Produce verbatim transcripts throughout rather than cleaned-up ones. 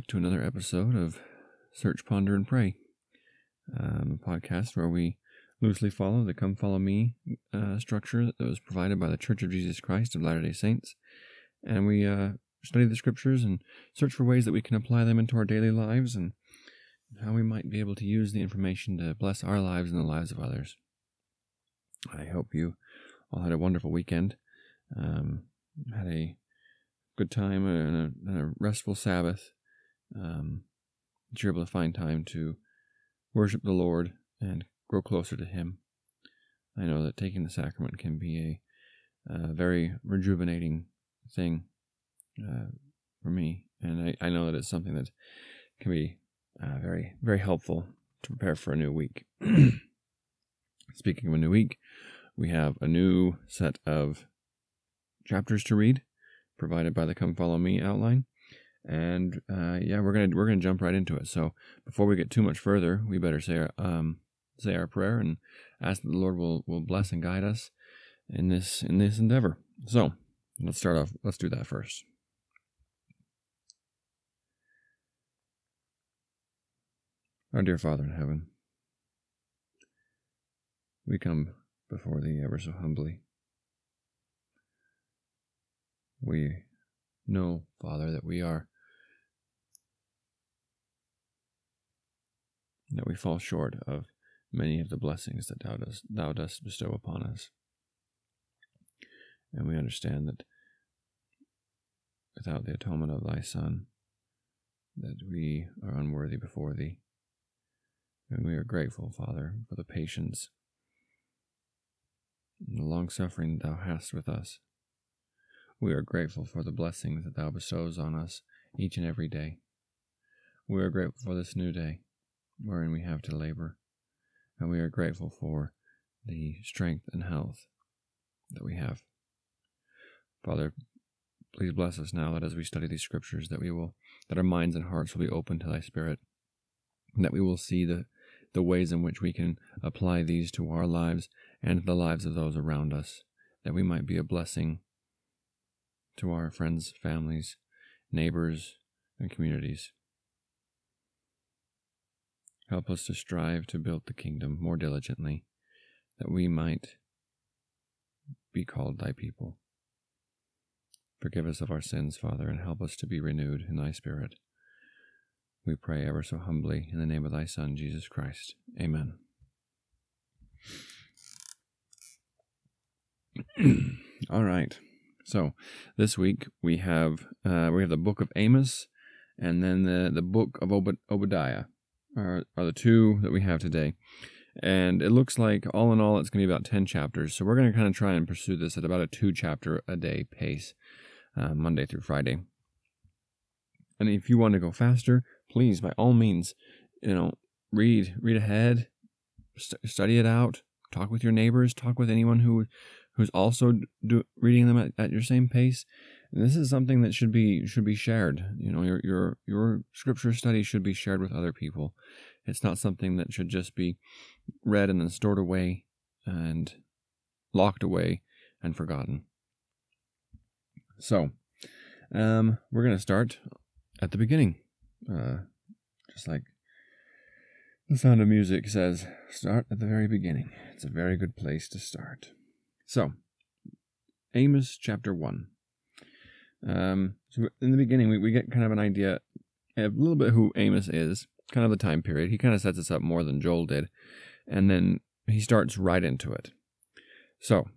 back to another episode of Search, Ponder, and Pray, um, a podcast where we loosely follow the Come, Follow Me uh, structure that was provided by the Church of Jesus Christ of Latter-day Saints, and we uh, study the scriptures and search for ways that we can apply them into our daily lives and how we might be able to use the information to bless our lives and the lives of others. I hope you all had a wonderful weekend, um, had a good time and a, and a restful Sabbath, um, that you're able to find time to worship the Lord and grow closer to Him. I know that taking the sacrament can be a, a very rejuvenating thing uh, for me, and I, I know that it's something that can be uh, very, very helpful to prepare for a new week. Speaking of a new week, we have a new set of chapters to read, provided by the Come Follow Me outline, and uh, yeah, we're gonna we're gonna jump right into it. So before we get too much further, we better say our, um say our prayer and ask that the Lord will will bless and guide us in this in this endeavor. So let's start off. Let's do that first. Our dear Father in heaven, we come before Thee ever so humbly. We know, Father, that we are, that we fall short of many of the blessings that Thou dost, thou dost bestow upon us. And we understand that without the atonement of Thy Son, that we are unworthy before Thee. And we are grateful, Father, for the patience and the long-suffering that Thou hast with us. We are grateful for the blessings that Thou bestows on us each and every day. We are grateful for this new day, wherein we have to labor, and we are grateful for the strength and health that we have. Father, please bless us now that as we study these scriptures, that we will, that our minds and hearts will be open to Thy Spirit, and that we will see the, the ways in which we can apply these to our lives and to the lives of those around us, that we might be a blessing to our friends, families, neighbors, and communities. Help us to strive to build the kingdom more diligently, that we might be called Thy people. Forgive us of our sins, Father, and help us to be renewed in Thy Spirit. We pray ever so humbly in the name of Thy Son, Jesus Christ. Amen. All right. So this week we have uh, we have the book of Amos, and then the, the book of Ob- Obadiah are, are the two that we have today. And it looks like all in all it's going to be about ten chapters. So we're going to kind of try and pursue this at about a two chapter a day pace, uh, Monday through Friday. And if you want to go faster, please by all means, you know, read read ahead, st- study it out, talk with your neighbors, talk with anyone who. who's also do, reading them at, at your same pace. And this is something that should be should be shared. You know, your your your scripture study should be shared with other people. It's not something that should just be read and then stored away and locked away and forgotten. So, um, we're going to start at the beginning. Uh, just like The Sound of Music says, start at the very beginning. It's a very good place to start. So, Amos chapter one. Um, so in the beginning, we, we get kind of an idea, a little bit who Amos is, kind of the time period. He kind of sets us up more than Joel did, and then he starts right into it. So,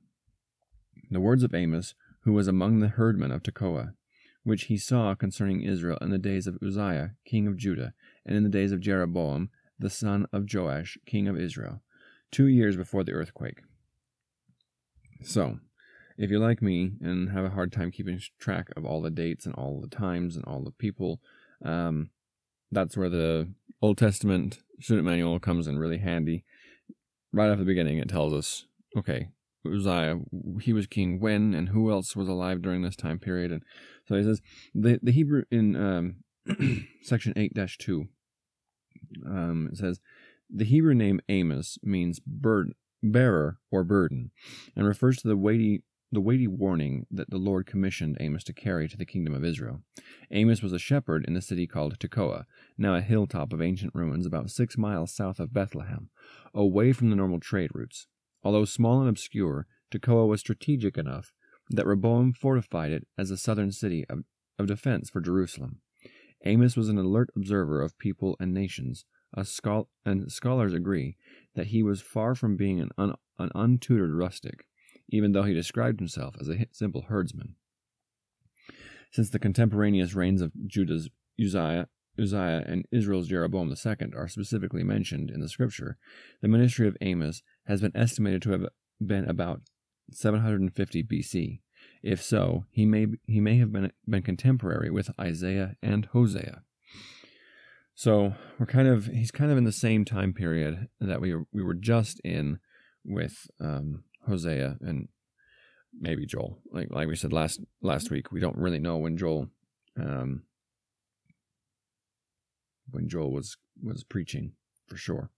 the words of Amos, who was among the herdmen of Tekoa, which he saw concerning Israel in the days of Uzziah, king of Judah, and in the days of Jeroboam, the son of Joash, king of Israel, two years before the earthquake. So, if you're like me and have a hard time keeping track of all the dates and all the times and all the people, um, that's where the Old Testament Student Manual comes in really handy. Right off the beginning, it tells us, okay, Uzziah, he was king when, and who else was alive during this time period. And so he says, the, the Hebrew in um, section eight dash two, um, it says, the Hebrew name Amos means bird, bearer or burden, and refers to the weighty the weighty warning that the Lord commissioned Amos to carry to the kingdom of Israel. Amos was a shepherd in the city called Tekoa, now a hilltop of ancient ruins about six miles south of Bethlehem, away from the normal trade routes. Although small and obscure, Tekoa was strategic enough that Rehoboam fortified it as a southern city of, of defense for Jerusalem. Amos was an alert observer of people and nations, a schol- and scholars agree that he was far from being an, un- an untutored rustic, even though he described himself as a simple herdsman. Since the contemporaneous reigns of Judah's Uzziah, Uzziah and Israel's Jeroboam the second are specifically mentioned in the scripture, the ministry of Amos has been estimated to have been about seven hundred fifty B C. If so, he may he may have been been contemporary with Isaiah and Hosea. So we're kind of he's kind of in the same time period that we were, we were just in with um, Hosea and maybe Joel. Like like we said last last week, we don't really know when Joel um, when Joel was was preaching for sure.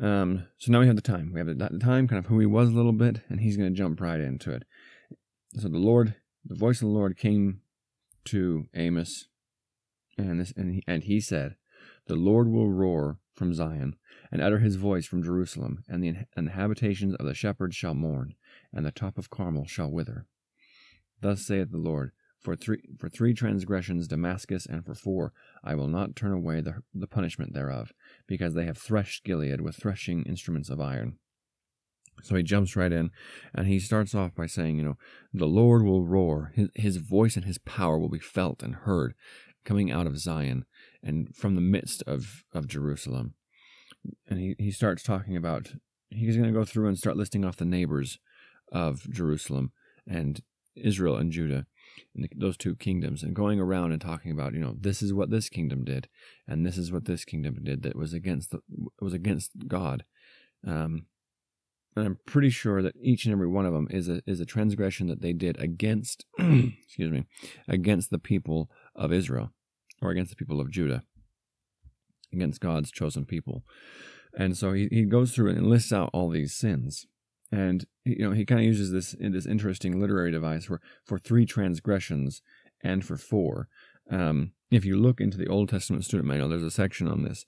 Um, so now we have the time. We have the time, kind of who he was a little bit, and he's going to jump right into it. So the Lord, the voice of the Lord came to Amos, and this, and he, and he said, "The Lord will roar from Zion, and utter his voice from Jerusalem, and the and the habitations of the shepherds shall mourn, and the top of Carmel shall wither. Thus saith the Lord, for three for three transgressions Damascus, and for four I will not turn away the the punishment thereof, because they have threshed Gilead with threshing instruments of iron." So he jumps right in, and he starts off by saying, you know, the Lord will roar. His, his voice and his power will be felt and heard coming out of Zion and from the midst of, of Jerusalem. And he, he starts talking about, he's going to go through and start listing off the neighbors of Jerusalem and Israel and Judah, and the, those two kingdoms, and going around and talking about, you know, this is what this kingdom did, and this is what this kingdom did that was against, the, was against God. Um... And I'm pretty sure that each and every one of them is a is a transgression that they did against, excuse me, against the people of Israel, or against the people of Judah, against God's chosen people. And so he, he goes through and lists out all these sins, and you know he kind of uses this this interesting literary device where for three transgressions and for four. Um, if you look into the Old Testament Student Manual, there's a section on this.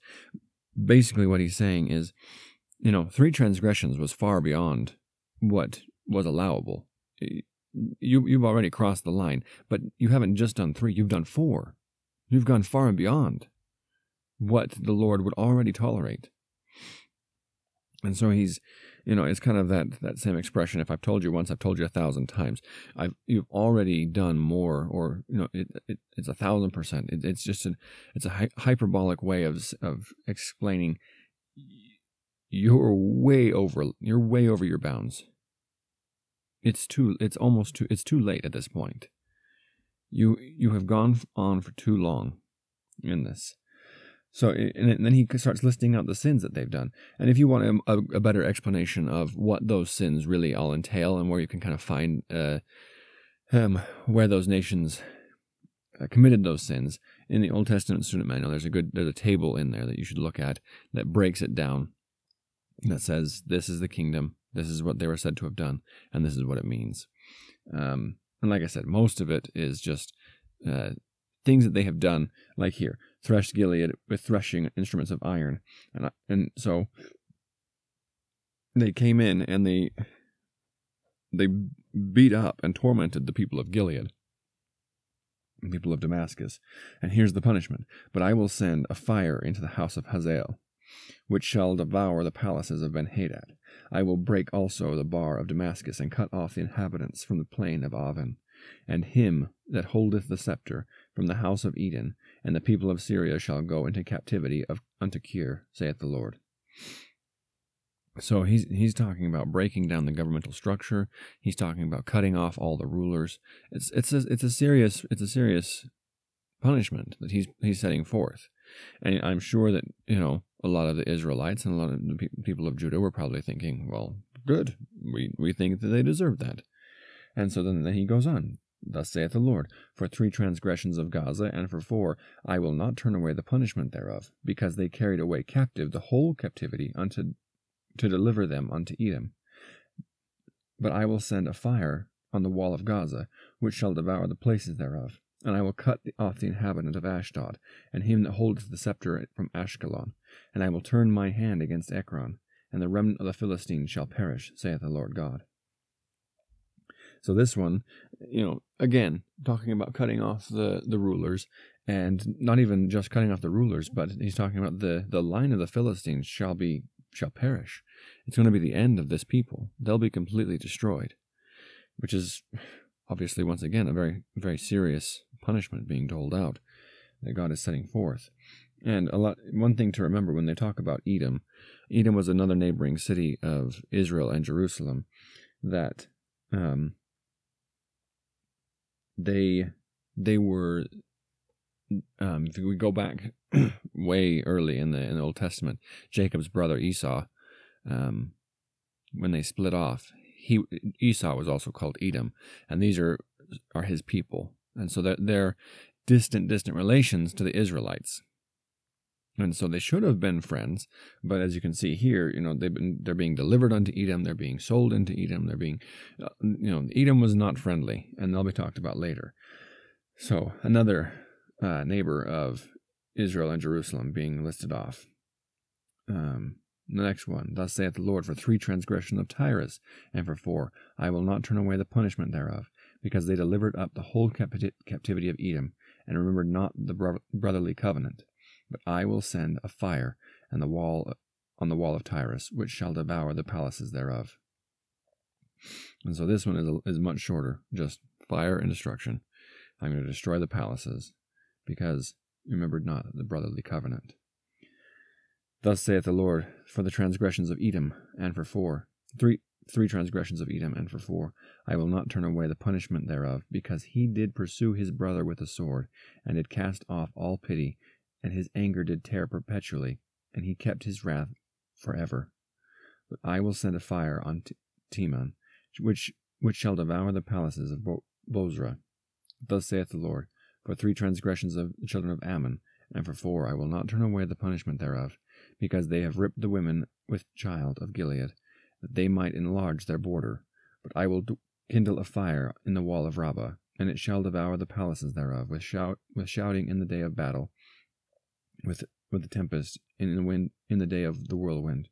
Basically, what he's saying is, you know, three transgressions was far beyond what was allowable. You, you've already crossed the line, but you haven't just done three, you've done four. You've gone far and beyond what the Lord would already tolerate. And so he's, you know, it's kind of that, that same expression, if I've told you once, I've told you a thousand times. I've You've already done more, or, you know, it, it, it's a thousand percent. It, it's just, an, it's a hy- hyperbolic way of of explaining You're way over. You're way over your bounds. It's too. It's almost too. It's too late at this point. You you have gone on for too long in this. So and then he starts listing out the sins that they've done. And if you want a, a better explanation of what those sins really all entail and where you can kind of find uh, um, where those nations committed those sins in the Old Testament Student Manual, there's a good there's a table in there that you should look at that breaks it down. That says, this is the kingdom, this is what they were said to have done, and this is what it means. Um, and like I said, most of it is just uh, things that they have done, like here, threshed Gilead with threshing instruments of iron. And and so they came in and they they beat up and tormented the people of Gilead, the people of Damascus. And here's the punishment. But I will send a fire into the house of Hazael, which shall devour the palaces of Ben-Hadad. I will break also the bar of Damascus, and cut off the inhabitants from the plain of Avon, and him that holdeth the scepter from the house of Eden, and the people of Syria shall go into captivity of, unto Kir, saith the Lord. So he's he's talking about breaking down the governmental structure. He's talking about cutting off all the rulers. It's it's a, it's a serious it's a serious punishment that he's he's setting forth, and I'm sure that you know. A lot of the Israelites and a lot of the people of Judah were probably thinking, well, good, we, we think that they deserve that. And so then, then he goes on, thus saith the Lord, for three transgressions of Gaza, and for four, I will not turn away the punishment thereof, because they carried away captive the whole captivity unto to deliver them unto Edom. But I will send a fire on the wall of Gaza, which shall devour the places thereof. And I will cut off the inhabitant of Ashdod, and him that holdeth the scepter from Ashkelon. And I will turn my hand against Ekron, and the remnant of the Philistines shall perish, saith the Lord God. So this one, you know, again, talking about cutting off the, the rulers, and not even just cutting off the rulers, but he's talking about the, the line of the Philistines shall be shall perish. It's going to be the end of this people. They'll be completely destroyed, which is obviously, once again, a very, very serious punishment being doled out that God is setting forth. And a lot, one thing to remember when they talk about Edom, Edom was another neighboring city of Israel and Jerusalem that um, they they were, um, if we go back way early in the, in the Old Testament, Jacob's brother Esau, um, when they split off, he Esau was also called Edom, and these are are his people. And so they're, they're distant, distant relations to the Israelites. And so they should have been friends, but as you can see here, you know, they've been, they're being delivered unto Edom, they're being sold into Edom, they're being, you know, Edom was not friendly, and they'll be talked about later. So another uh, neighbor of Israel and Jerusalem being listed off. Um, the next one, thus saith the Lord, for three transgression of Tyrus, and for four, I will not turn away the punishment thereof, because they delivered up the whole capti- captivity of Edom, and remembered not the bro- brotherly covenant. But I will send a fire and the wall on the wall of Tyrus, which shall devour the palaces thereof. And so this one is, a, is much shorter, just fire and destruction. I'm going to destroy the palaces, because remembered not the brotherly covenant. Thus saith the Lord, for the transgressions of Edom, and for four, three, three transgressions of Edom, and for four, I will not turn away the punishment thereof, because he did pursue his brother with a sword, and did cast off all pity, and his anger did tear perpetually, and he kept his wrath forever. But I will send a fire on T- Teman, which which shall devour the palaces of Bo- Bozrah. Thus saith the Lord, for three transgressions of the children of Ammon, and for four I will not turn away the punishment thereof, because they have ripped the women with child of Gilead, that they might enlarge their border. But I will d- kindle a fire in the wall of Rabbah, and it shall devour the palaces thereof with shout with shouting in the day of battle, with with the tempest in the wind in the day of the whirlwind,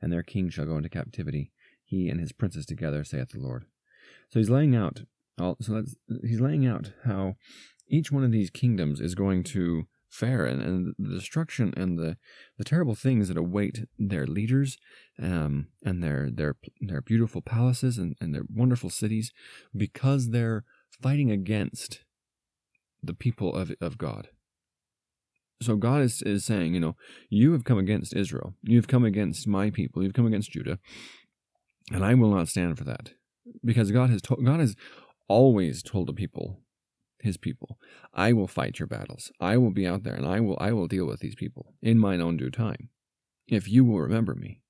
and their king shall go into captivity, he and his princes together, saith the Lord. So he's laying out all, so let's, he's laying out how each one of these kingdoms is going to fare, and, and the destruction and the, the terrible things that await their leaders, um, and their their their beautiful palaces and, and their wonderful cities, because they're fighting against the people of of God. So God is, is saying, you know, you have come against Israel. You've come against my people. You've come against Judah. And I will not stand for that. Because God has to- God has always told the people, his people, I will fight your battles. I will be out there, and I will I will deal with these people in mine own due time, if you will remember me.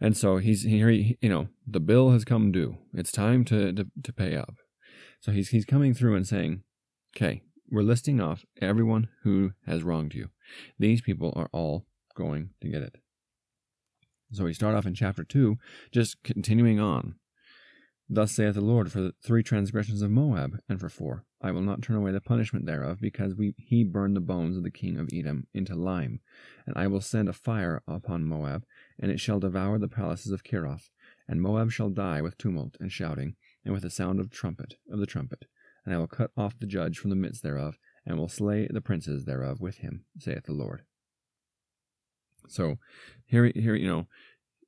And so he's here, he, you know, the bill has come due. It's time to, to, to pay up. So he's he's coming through and saying, okay, we're listing off everyone who has wronged you. These people are all going to get it. So we start off in chapter two, just continuing on. Thus saith the Lord, for the three transgressions of Moab, and for four, I will not turn away the punishment thereof, because we, he burned the bones of the king of Edom into lime. And I will send a fire upon Moab, and it shall devour the palaces of Kiroth. And Moab shall die with tumult and shouting, and with the sound of trumpet of the trumpet. And I will cut off the judge from the midst thereof, and will slay the princes thereof with him, saith the Lord. So, here, here, you know,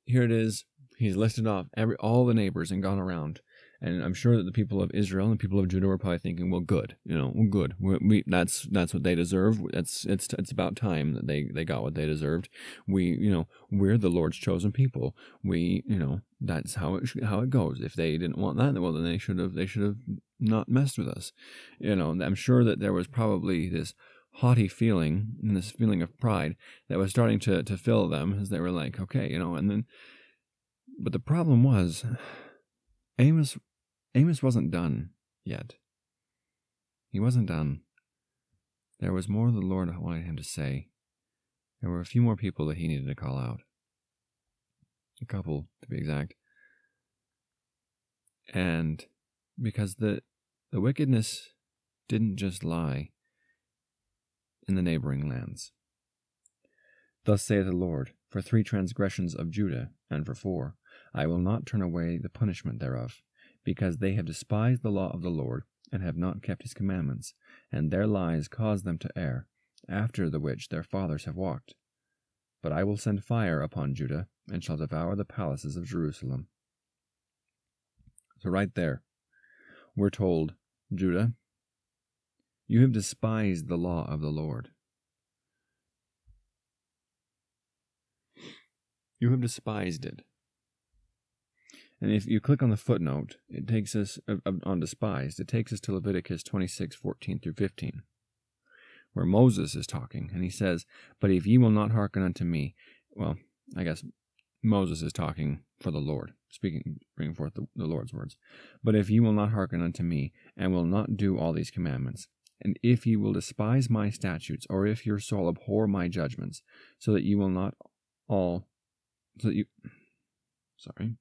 here it is. He's listed off every all the neighbors and gone around, and I'm sure that the people of Israel and the people of Judah were probably thinking, well, good, you know, well, good. We, we that's that's what they deserve. That's it's it's about time that they they got what they deserved. We, you know, we're the Lord's chosen people. We, you know, that's how it how it goes. If they didn't want that, well, then they should have they should have. not messed with us. You know, I'm sure that there was probably this haughty feeling and this feeling of pride that was starting to, to fill them as they were like, okay, you know, and then, but the problem was Amos, Amos wasn't done yet. He wasn't done. There was more the Lord wanted him to say. There were a few more people that he needed to call out. A couple, to be exact. And because the the wickedness didn't just lie in the neighboring lands. Thus saith the Lord, for three transgressions of Judah, and for four, I will not turn away the punishment thereof, because they have despised the law of the Lord, and have not kept his commandments, and their lies caused them to err, after the which their fathers have walked. But I will send fire upon Judah, and shall devour the palaces of Jerusalem. So right there, we're told, Judah, you have despised the law of the Lord. You have despised it. And if you click on the footnote, it takes us, uh, on despised, it takes us to Leviticus twenty-six, fourteen through fifteen, where Moses is talking, and he says, but if ye will not hearken unto me, well, I guess Moses is talking for the Lord, speaking, bringing forth the, the Lord's words. But if ye will not hearken unto me, and will not do all these commandments, and if ye will despise my statutes, or if your soul abhor my judgments, so that ye will not all, so that you, sorry,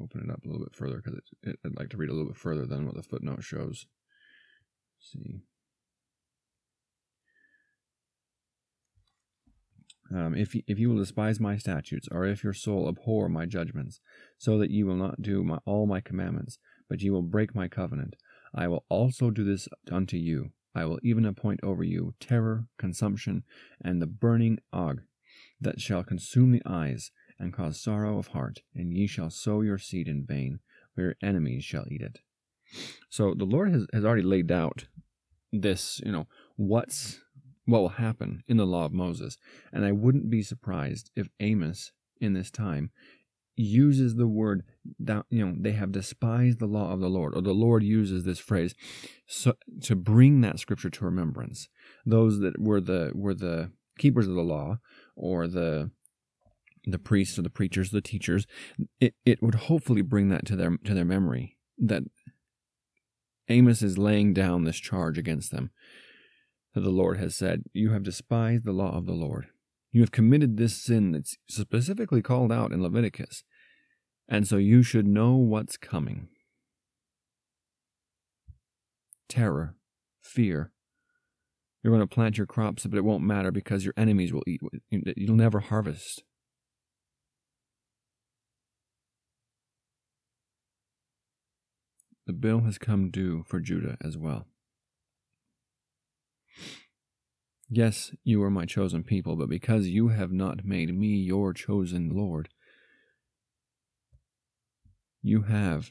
open it up a little bit further, because it, it, I'd like to read a little bit further than what the footnote shows. Let's see. Um, if, if you will despise my statutes, or if your soul abhor my judgments, so that ye will not do my, all my commandments, but ye will break my covenant, I will also do this unto you. I will even appoint over you terror, consumption, and the burning og, that shall consume the eyes, and cause sorrow of heart, and ye shall sow your seed in vain, for your enemies shall eat it. So the Lord has, has already laid out this, you know, what's what will happen in the law of Moses. And I wouldn't be surprised if Amos, in this time, uses the word, that, you know, they have despised the law of the Lord, or the Lord uses this phrase so, to bring that scripture to remembrance. Those that were the were the keepers of the law, or the the priests or the preachers, the teachers, it, it would hopefully bring that to their to their memory, that Amos is laying down this charge against them, that the Lord has said, you have despised the law of the Lord. You have committed this sin that's specifically called out in Leviticus, and so you should know what's coming. Terror, fear. You're going to plant your crops, but it won't matter because your enemies will eat. You'll never harvest. The bill has come due for Judah as well. Yes, you are my chosen people, but because you have not made me your chosen Lord, you have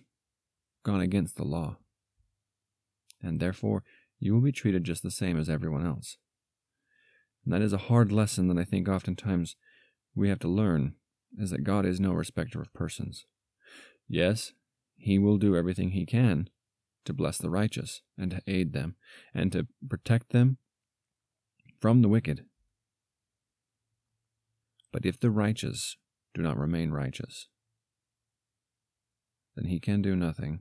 gone against the law, and therefore you will be treated just the same as everyone else. And that is a hard lesson that I think oftentimes we have to learn, is that God is no respecter of persons. Yes, He will do everything He can to bless the righteous, and to aid them, and to protect them from the wicked. But if the righteous do not remain righteous, then He can do nothing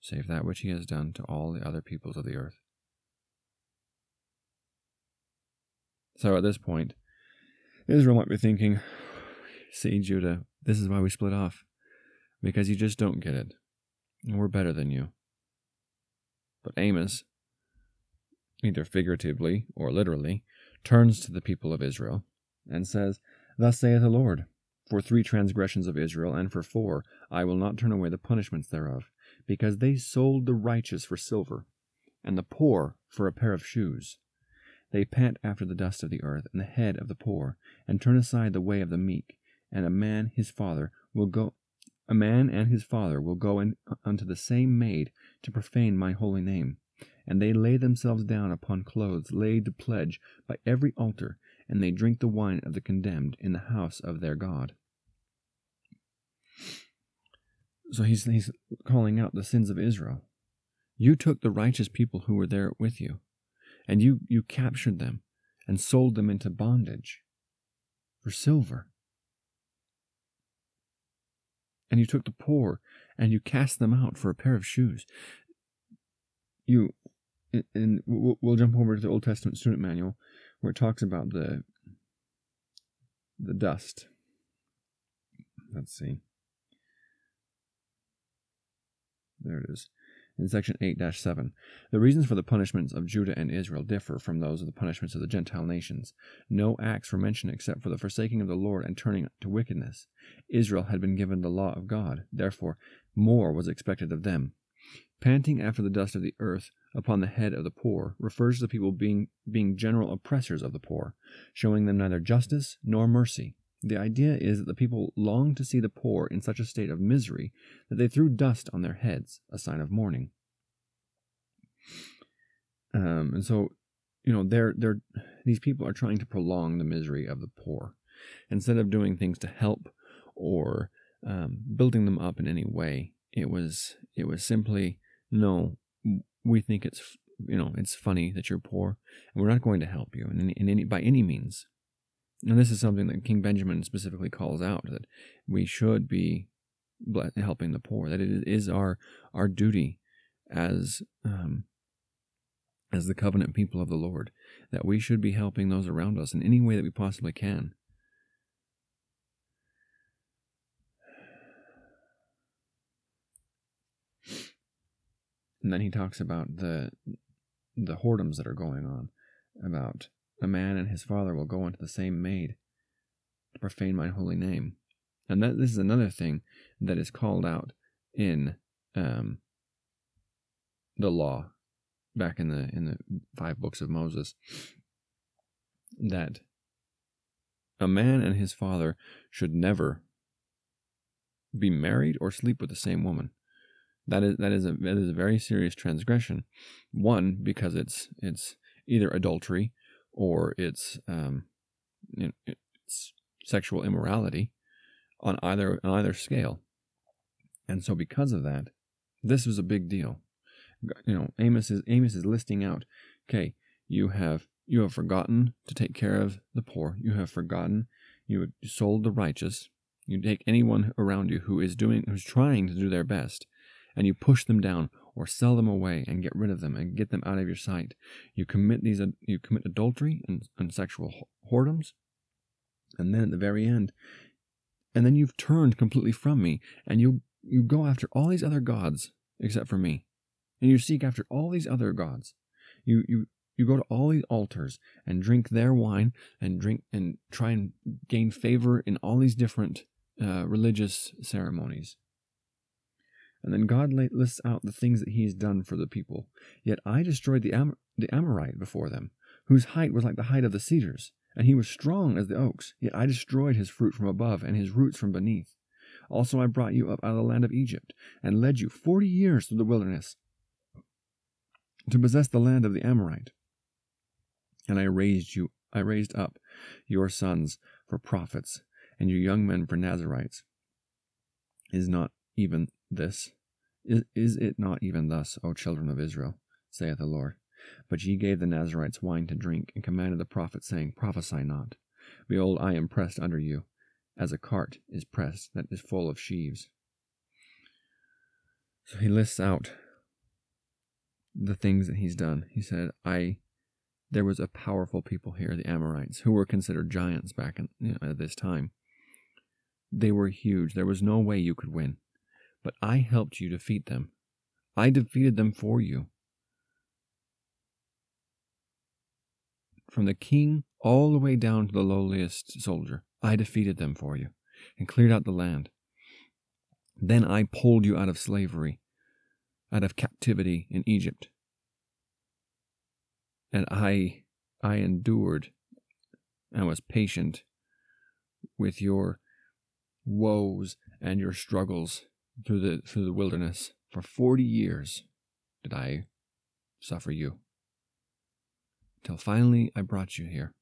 save that which He has done to all the other peoples of the earth. So at this point, Israel might be thinking, see, Judah, this is why we split off. Because you just don't get it, and we're better than you. But Amos, either figuratively or literally, turns to the people of Israel and says, Thus saith the Lord, for three transgressions of Israel, and for four, I will not turn away the punishments thereof, because they sold the righteous for silver, and the poor for a pair of shoes. They pant after the dust of the earth, and the head of the poor, and turn aside the way of the meek, and a man his father will go... A man and his father will go in unto the same maid to profane my holy name. And they lay themselves down upon clothes laid to pledge by every altar, and they drink the wine of the condemned in the house of their God. So he's, he's calling out the sins of Israel. You took the righteous people who were there with you, and you, you captured them and sold them into bondage for silver. And you took the poor, and you cast them out for a pair of shoes. You, and we'll jump over to the Old Testament Student Manual, where it talks about the the dust. Let's see. There it is. In section eight dash seven, the reasons for the punishments of Judah and Israel differ from those of the punishments of the Gentile nations. No acts were mentioned except for the forsaking of the Lord and turning to wickedness. Israel had been given the law of God, therefore more was expected of them. Panting after the dust of the earth upon the head of the poor refers to the people being, being general oppressors of the poor, showing them neither justice nor mercy. The idea is that the people longed to see the poor in such a state of misery that they threw dust on their heads, a sign of mourning. Um, and so, you know, they're, they're, these people are trying to prolong the misery of the poor. Instead of doing things to help or um, building them up in any way, it was it was simply, no, we think it's, you know, it's funny that you're poor, and we're not going to help you in any, in any, by any means. And this is something that King Benjamin specifically calls out, that we should be helping the poor, that it is our our duty as um, as the covenant people of the Lord, that we should be helping those around us in any way that we possibly can. And then he talks about the the whoredoms that are going on, about a man and his father will go unto the same maid to profane my holy name. And that this is another thing that is called out in um, the law back in the in the five books of Moses, that a man and his father should never be married or sleep with the same woman. That is that is a that is a very serious transgression. One, because it's it's either adultery, or it's, um, you know, it's sexual immorality on either on either scale, and so because of that, this was a big deal. You know, Amos is Amos is listing out, okay, you have you have forgotten to take care of the poor. You have forgotten you sold the righteous. You take anyone around you who is doing who's trying to do their best, and you push them down, or sell them away and get rid of them and get them out of your sight. You commit these, you commit adultery and, and sexual whoredoms, and then at the very end, and then you've turned completely from me, and you you go after all these other gods except for me, and you seek after all these other gods. You you you go to all these altars and drink their wine and drink and try and gain favor in all these different uh, religious ceremonies. And then God lists out the things that he has done for the people. Yet I destroyed the Am- the Amorite before them, whose height was like the height of the cedars, and he was strong as the oaks. Yet I destroyed his fruit from above and his roots from beneath. Also I brought you up out of the land of Egypt, and led you forty years through the wilderness to possess the land of the Amorite. And I raised you, I raised up your sons for prophets, and your young men for Nazarites. Is not even this is, is it not even thus, O children of Israel, saith the Lord? But ye gave the Nazarites wine to drink, and commanded the prophet, saying, prophesy not. Behold, I am pressed under you, as a cart is pressed that is full of sheaves. So he lists out the things that he's done. He said, I, there was a powerful people here, the Amorites, who were considered giants back in, you know, at this time. They were huge. There was no way you could win. But I helped you defeat them. I defeated them for you. From the king all the way down to the lowliest soldier, I defeated them for you and cleared out the land. Then I pulled you out of slavery, out of captivity in Egypt. And I, I endured and was patient with your woes and your struggles. Through the through the wilderness for forty years did I suffer you, till finally I brought you here.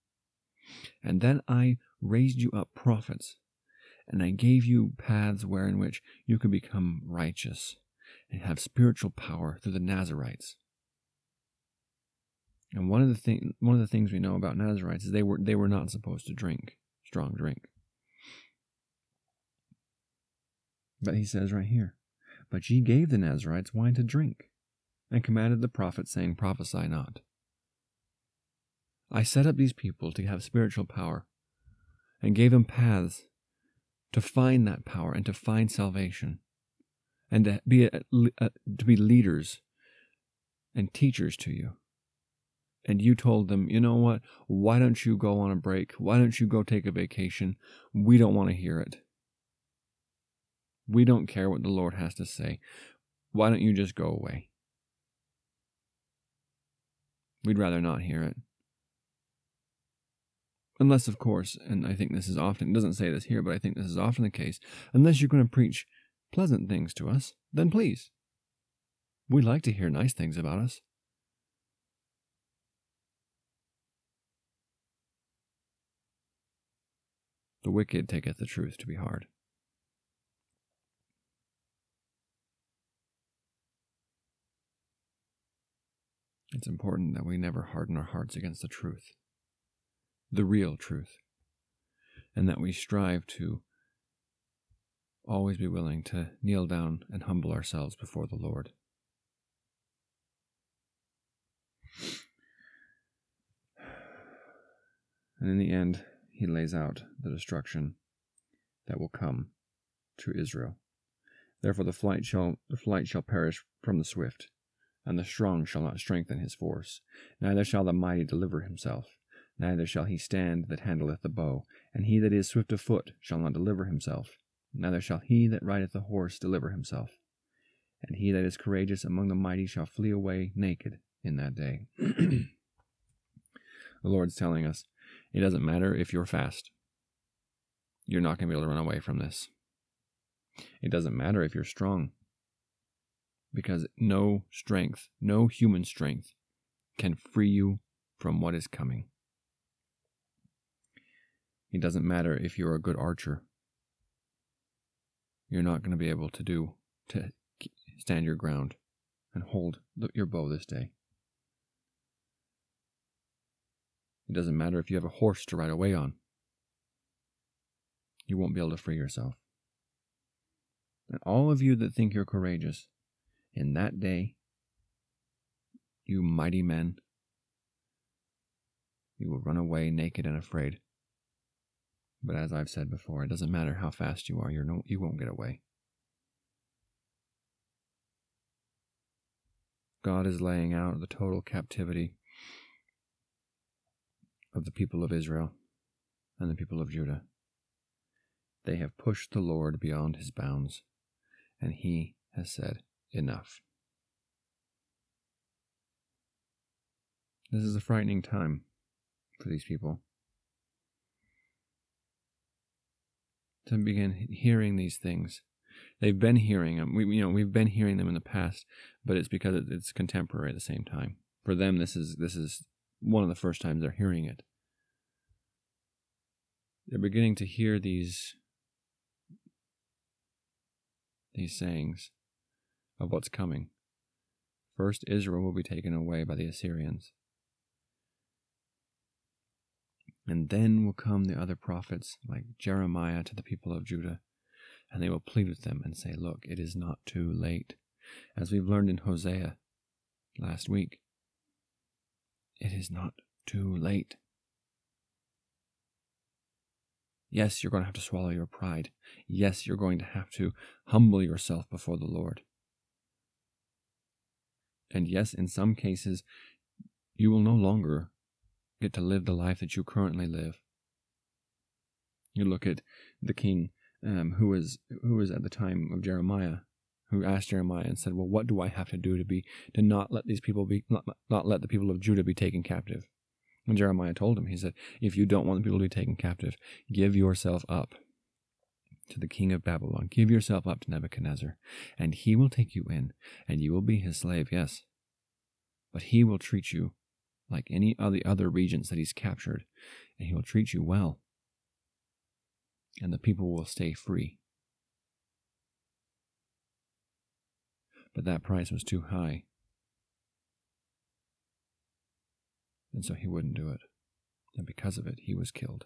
And then I raised you up prophets, and I gave you paths wherein which you could become righteous and have spiritual power through the Nazarites. And one of the thing one of the things we know about Nazarites is they were they were not supposed to drink strong drink. But he says right here, but ye gave the Nazarites wine to drink, and commanded the prophet, saying, prophesy not. I set up these people to have spiritual power, and gave them paths to find that power and to find salvation, and to be, a, a, to be leaders and teachers to you. And you told them, you know what, why don't you go on a break? Why don't you go take a vacation? We don't want to hear it. We don't care what the Lord has to say. Why don't you just go away? We'd rather not hear it. Unless, of course, and I think this is often, it doesn't say this here, but I think this is often the case, unless you're going to preach pleasant things to us, then please. We like to hear nice things about us. The wicked taketh the truth to be hard. It's important that we never harden our hearts against the truth, the real truth, and that we strive to always be willing to kneel down and humble ourselves before the Lord. And in the end, he lays out the destruction that will come to Israel. Therefore the flight shall the flight shall perish from the swift, and the strong shall not strengthen his force. Neither shall the mighty deliver himself, neither shall he stand that handleth the bow, and he that is swift of foot shall not deliver himself, neither shall he that rideth the horse deliver himself. And he that is courageous among the mighty shall flee away naked in that day. The Lord's telling us, it doesn't matter if you're fast. You're not going to be able to run away from this. It doesn't matter if you're strong. Because no strength, no human strength, can free you from what is coming. It doesn't matter if you're a good archer. You're not going to be able to do, to stand your ground and hold the, your bow this day. It doesn't matter if you have a horse to ride away on. You won't be able to free yourself. And all of you that think you're courageous, in that day, you mighty men, you will run away naked and afraid. But as I've said before, it doesn't matter how fast you are, you're no, you won't get away. God is laying out the total captivity of the people of Israel and the people of Judah. They have pushed the Lord beyond his bounds, and he has said, enough. This is a frightening time for these people. To begin hearing these things, they've been hearing them. We, you know, we've been hearing them in the past, but it's because it's contemporary at the same time. For them, this is this is. one of the first times they're hearing it. They're beginning to hear these, these sayings of what's coming. First, Israel will be taken away by the Assyrians. And then will come the other prophets, like Jeremiah, to the people of Judah, and they will plead with them and say, look, it is not too late. As we've learned in Hosea last week, it is not too late. Yes, you're going to have to swallow your pride. Yes, you're going to have to humble yourself before the Lord. And yes, in some cases, you will no longer get to live the life that you currently live. You look at the king um, who was who was at the time of Jeremiah, who asked Jeremiah and said, well, what do I have to do to be to not let these people be not, not let the people of Judah be taken captive? And Jeremiah told him, he said, if you don't want the people to be taken captive, give yourself up to the king of Babylon. Give yourself up to Nebuchadnezzar, and he will take you in, and you will be his slave, yes. But he will treat you like any of the other regents that he's captured, and he will treat you well. And the people will stay free. But that price was too high. And so he wouldn't do it. And because of it, he was killed.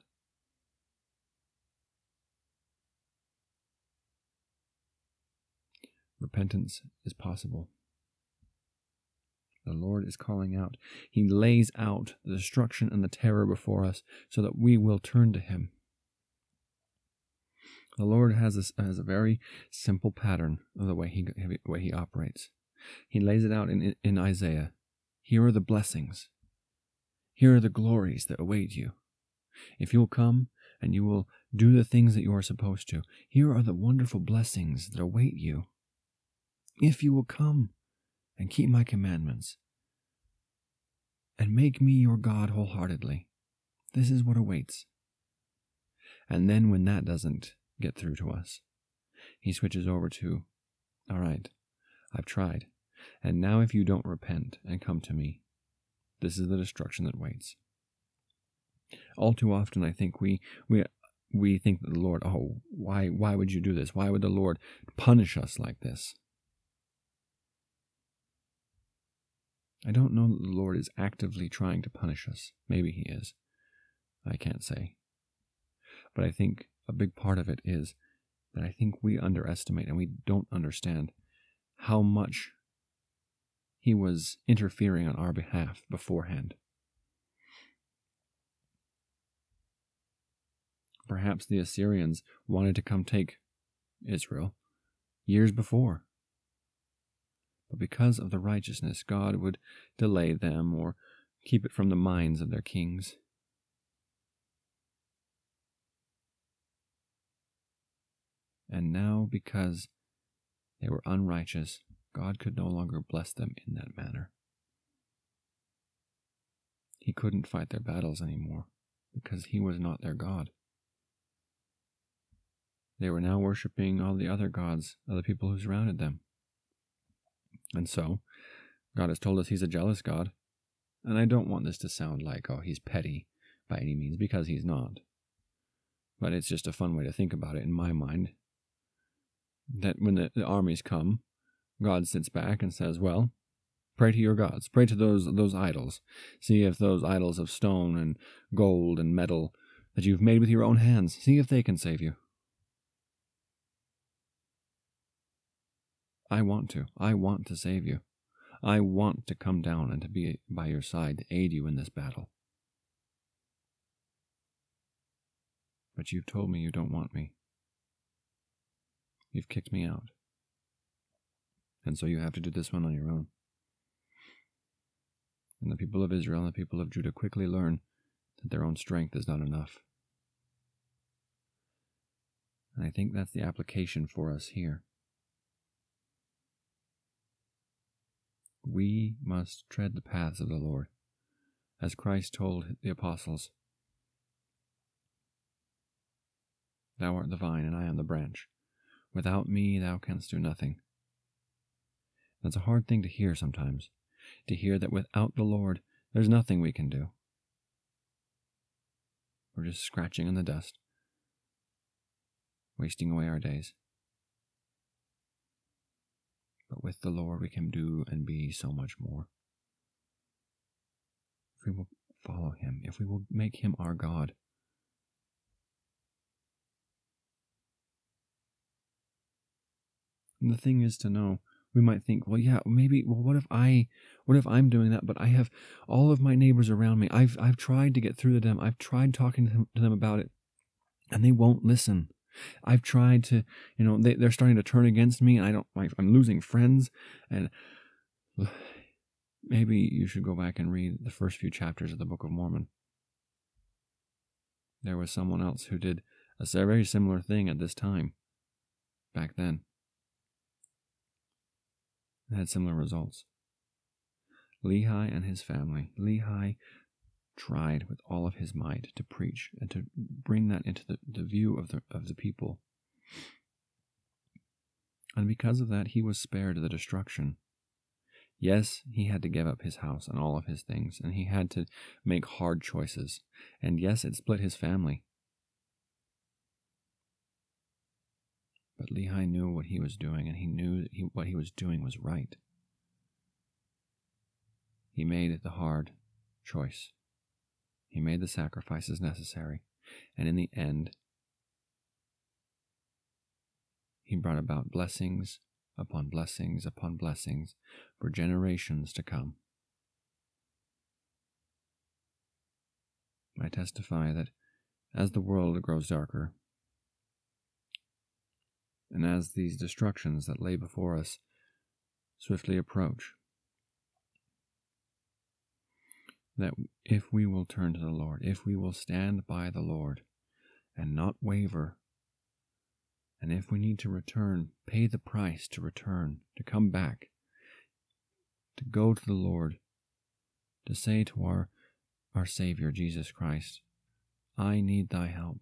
Repentance is possible. The Lord is calling out. He lays out the destruction and the terror before us so that we will turn to him. The Lord has a, has a very simple pattern of the way he, the way he operates. He lays it out in, in Isaiah. Here are the blessings. Here are the glories that await you. If you'll come and you will do the things that you are supposed to, here are the wonderful blessings that await you. If you will come and keep my commandments and make me your God wholeheartedly, this is what awaits. And then when that doesn't get through to us, he switches over to, all right, I've tried, and now if you don't repent and come to me, this is the destruction that waits. All too often, I think we we we think that the Lord, oh, why why would you do this? Why would the Lord punish us like this? I don't know that the Lord is actively trying to punish us. Maybe he is. I can't say. But I think a big part of it is that I think we underestimate and we don't understand how much he was interfering on our behalf beforehand. Perhaps the Assyrians wanted to come take Israel years before. But because of the righteousness, God would delay them or keep it from the minds of their kings. And now, because they were unrighteous, God could no longer bless them in that manner. He couldn't fight their battles anymore because he was not their God. They were now worshiping all the other gods of the people who surrounded them. And so, God has told us he's a jealous God, and I don't want this to sound like, oh, he's petty by any means, because he's not. But it's just a fun way to think about it in my mind, that when the, the armies come, God sits back and says, well, pray to your gods, pray to those those idols, see if those idols of stone and gold and metal that you've made with your own hands, see if they can save you. I want to. I want to save you. I want to come down and to be by your side to aid you in this battle. But you've told me you don't want me. You've kicked me out. And so you have to do this one on your own. And the people of Israel and the people of Judah quickly learn that their own strength is not enough. And I think that's the application for us here. We must tread the paths of the Lord, as Christ told the apostles. Thou art the vine, and I am the branch. Without me thou canst do nothing. That's a hard thing to hear sometimes, to hear that without the Lord there's nothing we can do. We're just scratching in the dust, wasting away our days. But with the Lord we can do and be so much more. If we will follow him, if we will make him our God. And the thing is to know, we might think, well, yeah, maybe, well, what if I, what if I'm doing that, but I have all of my neighbors around me. I've, I've tried to get through to them. I've tried talking to them, to them about it, and they won't listen. I've tried to, you know, they, they're starting to turn against me, and I don't, I'm losing friends, and maybe you should go back and read the first few chapters of the Book of Mormon. There was someone else who did a very similar thing at this time, back then. It had similar results. Lehi and his family, Lehi tried with all of his might to preach and to bring that into the, the view of the, of the people. And because of that, he was spared the destruction. Yes, he had to give up his house and all of his things, and he had to make hard choices. And yes, it split his family. But Lehi knew what he was doing, and he knew that he, what he was doing was right. He made the hard choice. He made the sacrifices necessary, and in the end, he brought about blessings upon blessings upon blessings for generations to come. I testify that as the world grows darker, and as these destructions that lay before us swiftly approach, that if we will turn to the Lord, if we will stand by the Lord and not waver, and if we need to return, pay the price to return, to come back, to go to the Lord, to say to our, our Savior, Jesus Christ, I need thy help.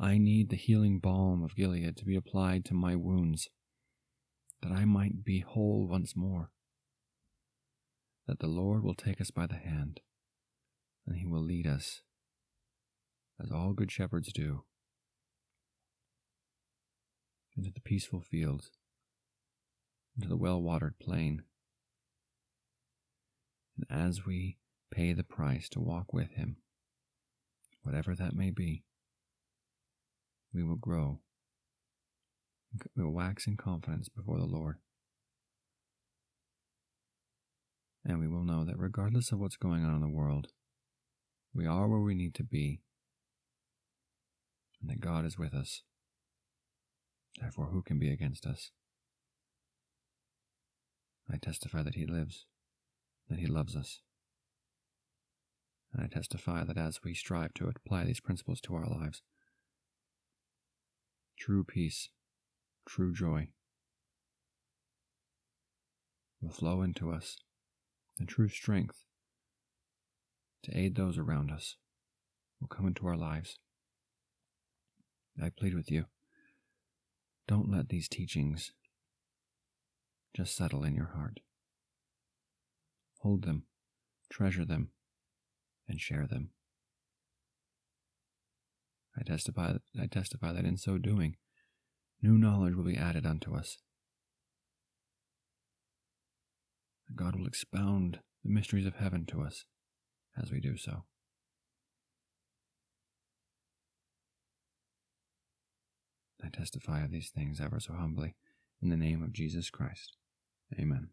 I need the healing balm of Gilead to be applied to my wounds, that I might be whole once more, that the Lord will take us by the hand, and he will lead us, as all good shepherds do, into the peaceful fields, into the well-watered plain. And as we pay the price to walk with him, whatever that may be, we will grow, we will wax in confidence before the Lord. And we will know that regardless of what's going on in the world, we are where we need to be, and that God is with us. Therefore, who can be against us? I testify that he lives, that he loves us. And I testify that as we strive to apply these principles to our lives, true peace, true joy will flow into us, and true strength to aid those around us will come into our lives. I plead with you, don't let these teachings just settle in your heart. Hold them, treasure them, and share them. I testify, I testify that in so doing, new knowledge will be added unto us. God will expound the mysteries of heaven to us as we do so. I testify of these things ever so humbly in the name of Jesus Christ. Amen.